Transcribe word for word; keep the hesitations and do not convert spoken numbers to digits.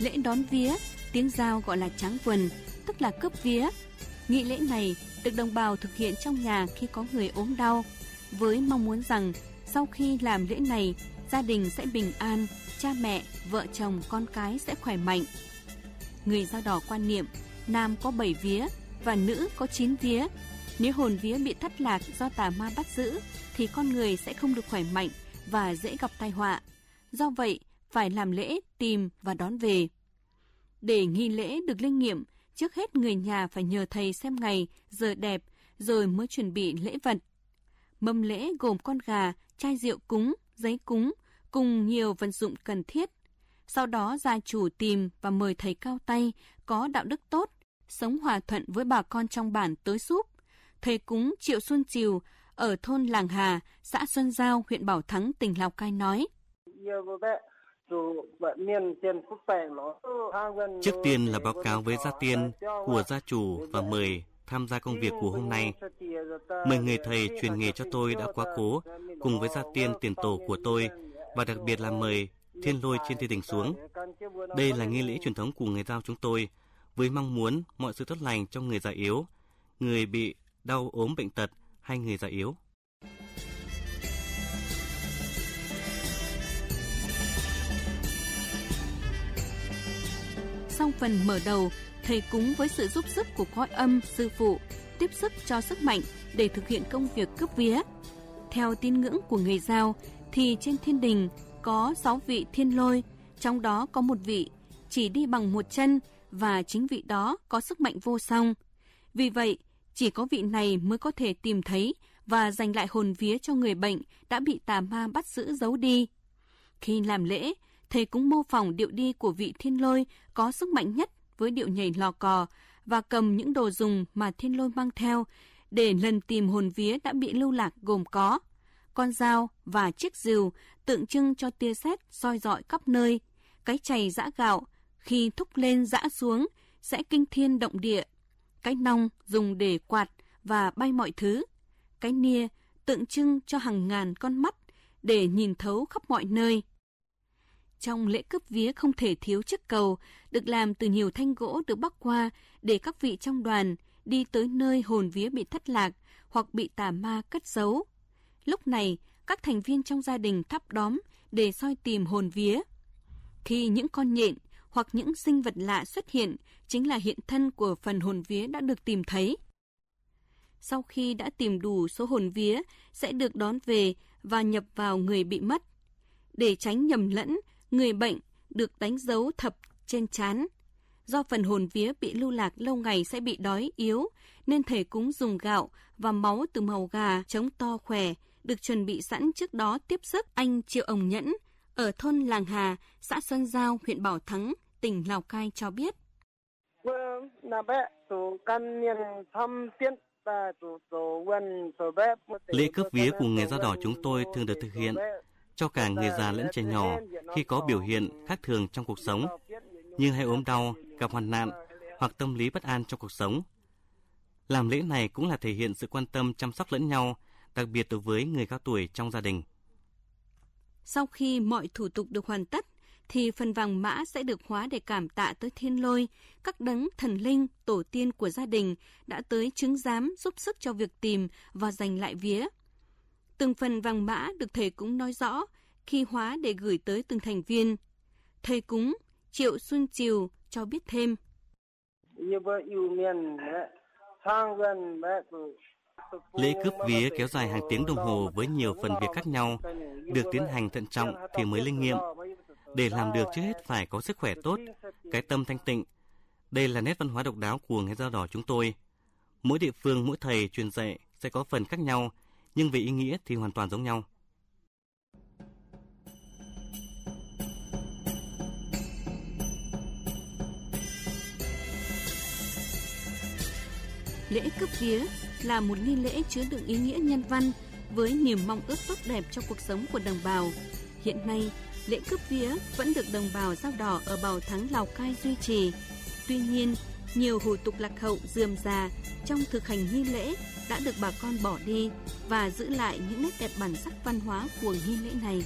Lễ đón vía, tiếng Dao gọi là tráng quần, tức là cướp vía. Nghi lễ này được đồng bào thực hiện trong nhà khi có người ốm đau, với mong muốn rằng sau khi làm lễ này, gia đình sẽ bình an, cha mẹ, vợ chồng, con cái sẽ khỏe mạnh. Người Dao Đỏ quan niệm nam có bảy vía và nữ có chín vía. Nếu hồn vía bị thất lạc do tà ma bắt giữ thì con người sẽ không được khỏe mạnh và dễ gặp tai họa. Do vậy, phải làm lễ tìm và đón về. Để nghi lễ được linh nghiệm, trước hết người nhà phải nhờ thầy xem ngày, giờ đẹp rồi mới chuẩn bị lễ vật. Mâm lễ gồm con gà, chai rượu cúng, giấy cúng cùng nhiều vật dụng cần thiết. Sau đó gia chủ tìm và mời thầy cao tay có đạo đức tốt, sống hòa thuận với bà con trong bản tới giúp. Thầy cúng Triệu Xuân Triều ở thôn Làng Hà, xã Xuân Giao, huyện Bảo Thắng, tỉnh Lào Cai nói: Trước tiên là báo cáo với gia tiên của gia chủ và mời tham gia công việc của hôm nay. Mời người thầy truyền nghề cho tôi đã quá cố cùng với gia tiên tiền tổ của tôi, và đặc biệt là mời thiên lôi trên thiên đình xuống. Đây là nghi lễ truyền thống của người Dao chúng tôi, với mong muốn mọi sự tốt lành cho người già yếu, người bị đau ốm bệnh tật hay người già yếu. Sau phần mở đầu, thầy cúng với sự giúp sức của cõi âm sư phụ tiếp sức cho sức mạnh để thực hiện công việc cướp vía. Theo tín ngưỡng của người Dao thì trên thiên đình có sáu vị thiên lôi, trong đó có một vị chỉ đi bằng một chân và chính vị đó có sức mạnh vô song. Vì vậy, chỉ có vị này mới có thể tìm thấy và giành lại hồn vía cho người bệnh đã bị tà ma bắt giữ giấu đi. Khi làm lễ, thầy cũng mô phỏng điệu đi của vị thiên lôi có sức mạnh nhất với điệu nhảy lò cò và cầm những đồ dùng mà thiên lôi mang theo để lần tìm hồn vía đã bị lưu lạc, gồm có con dao và chiếc rìu tượng trưng cho tia sét soi rọi khắp nơi, cái chày giã gạo khi thúc lên giã xuống sẽ kinh thiên động địa, cái nòng dùng để quạt và bay mọi thứ, cái nia tượng trưng cho hàng ngàn con mắt để nhìn thấu khắp mọi nơi. Trong lễ cướp vía không thể thiếu chiếc cầu, được làm từ nhiều thanh gỗ được bắc qua để các vị trong đoàn đi tới nơi hồn vía bị thất lạc hoặc bị tà ma cất giấu. Lúc này, các thành viên trong gia đình thắp đóm để soi tìm hồn vía. Khi những con nhện hoặc những sinh vật lạ xuất hiện, chính là hiện thân của phần hồn vía đã được tìm thấy. Sau khi đã tìm đủ số hồn vía, sẽ được đón về và nhập vào người bị mất. Để tránh nhầm lẫn, người bệnh được đánh dấu thập trên trán. Do phần hồn vía bị lưu lạc lâu ngày sẽ bị đói yếu, nên thầy cúng dùng gạo và máu từ màu gà trống to khỏe được chuẩn bị sẵn trước đó tiếp sức anh Triệu Ông Nhẫn ở thôn Làng Hà, xã Xuân Giao, huyện Bảo Thắng, tỉnh Lào Cai cho biết. Lễ cướp vía của người da đỏ chúng tôi thường được thực hiện cho cả người già lẫn trẻ nhỏ khi có biểu hiện khác thường trong cuộc sống, như hay ốm đau, gặp hoạn nạn hoặc tâm lý bất an trong cuộc sống. Làm lễ này cũng là thể hiện sự quan tâm chăm sóc lẫn nhau, đặc biệt đối với người cao tuổi trong gia đình. Sau khi mọi thủ tục được hoàn tất, thì phần vàng mã sẽ được hóa để cảm tạ tới thiên lôi, các đấng thần linh, tổ tiên của gia đình đã tới chứng giám giúp sức cho việc tìm và giành lại vía. Từng phần vàng mã được thầy cúng nói rõ khi hóa để gửi tới từng thành viên. Thầy cúng Triệu Xuân Triều cho biết thêm: Lễ cướp vía kéo dài hàng tiếng đồng hồ với nhiều phần việc khác nhau, được tiến hành thận trọng thì mới linh nghiệm. Để làm được, trước hết phải có sức khỏe tốt, cái tâm thanh tịnh. Đây là nét văn hóa độc đáo của người Dao Đỏ chúng tôi. Mỗi địa phương, mỗi thầy truyền dạy sẽ có phần khác nhau, nhưng về ý nghĩa thì hoàn toàn giống nhau. Lễ cướp vía là một nghi lễ chứa đựng ý nghĩa nhân văn với niềm mong ước tốt đẹp cho cuộc sống của đồng bào. Hiện nay, lễ cướp vía vẫn được đồng bào Dao Đỏ ở Bảo Thắng, Lào Cai duy trì. Tuy nhiên, nhiều hủ tục lạc hậu rườm rà trong thực hành nghi lễ đã được bà con bỏ đi và giữ lại những nét đẹp bản sắc văn hóa của nghi lễ này.